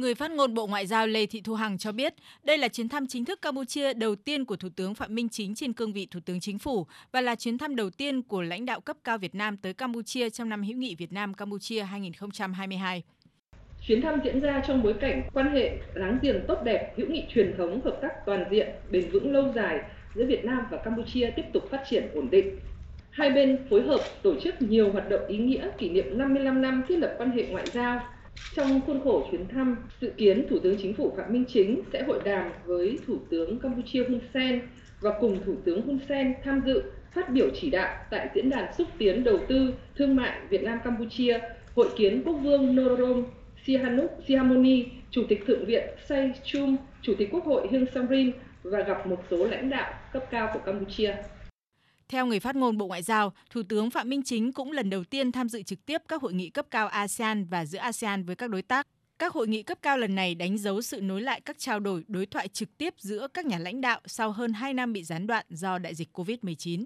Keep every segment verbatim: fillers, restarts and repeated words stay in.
người phát ngôn Bộ Ngoại giao Lê Thị Thu Hằng cho biết đây là chuyến thăm chính thức Campuchia đầu tiên của Thủ tướng Phạm Minh Chính trên cương vị Thủ tướng Chính phủ và là chuyến thăm đầu tiên của lãnh đạo cấp cao Việt Nam tới Campuchia trong năm hữu nghị Việt Nam-Campuchia hai nghìn không trăm hai mươi hai. Chuyến thăm diễn ra trong bối cảnh quan hệ láng giềng tốt đẹp, hữu nghị truyền thống, hợp tác toàn diện, bền vững lâu dài giữa Việt Nam và Campuchia tiếp tục phát triển ổn định. Hai bên phối hợp tổ chức nhiều hoạt động ý nghĩa kỷ niệm năm mươi lăm năm thiết lập quan hệ ngoại giao. Trong khuôn khổ chuyến thăm, dự kiến Thủ tướng Chính phủ Phạm Minh Chính sẽ hội đàm với Thủ tướng Campuchia Hun Sen và cùng Thủ tướng Hun Sen tham dự phát biểu chỉ đạo tại diễn đàn xúc tiến đầu tư thương mại Việt Nam Campuchia, hội kiến Quốc vương Norodom Sihamoni, Chủ tịch Thượng viện Say Chum, Chủ tịch Quốc hội Heng Samrin và gặp một số lãnh đạo cấp cao của Campuchia. Theo người phát ngôn Bộ Ngoại giao, Thủ tướng Phạm Minh Chính cũng lần đầu tiên tham dự trực tiếp các hội nghị cấp cao a sê an và giữa a sê an với các đối tác. Các hội nghị cấp cao lần này đánh dấu sự nối lại các trao đổi đối thoại trực tiếp giữa các nhà lãnh đạo sau hơn hai năm bị gián đoạn do đại dịch cô vít mười chín.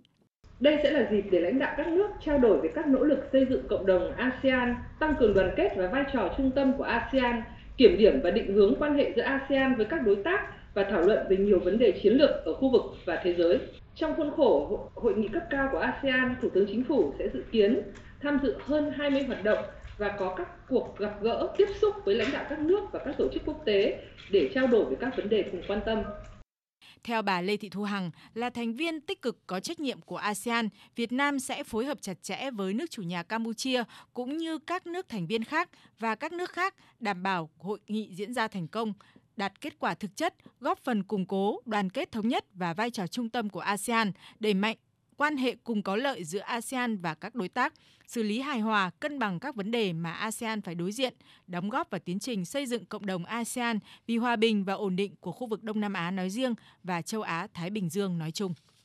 Đây sẽ là dịp để lãnh đạo các nước trao đổi về các nỗ lực xây dựng cộng đồng a sê an, tăng cường đoàn kết và vai trò trung tâm của a sê an, kiểm điểm và định hướng quan hệ giữa a sê an với các đối tác và thảo luận về nhiều vấn đề chiến lược ở khu vực và thế giới. Trong khuôn khổ hội nghị cấp cao của a sê an, Thủ tướng Chính phủ sẽ dự kiến tham dự hơn hai mươi hoạt động và có các cuộc gặp gỡ, tiếp xúc với lãnh đạo các nước và các tổ chức quốc tế để trao đổi về các vấn đề cùng quan tâm. Theo bà Lê Thị Thu Hằng, là thành viên tích cực có trách nhiệm của a sê an, Việt Nam sẽ phối hợp chặt chẽ với nước chủ nhà Campuchia cũng như các nước thành viên khác và các nước khác đảm bảo hội nghị diễn ra thành công, đạt kết quả thực chất, góp phần củng cố đoàn kết thống nhất và vai trò trung tâm của a sê an, đẩy mạnh quan hệ cùng có lợi giữa a sê an và các đối tác, xử lý hài hòa, cân bằng các vấn đề mà a sê an phải đối diện, đóng góp vào tiến trình xây dựng cộng đồng a sê an vì hòa bình và ổn định của khu vực Đông Nam Á nói riêng và châu Á-Thái Bình Dương nói chung.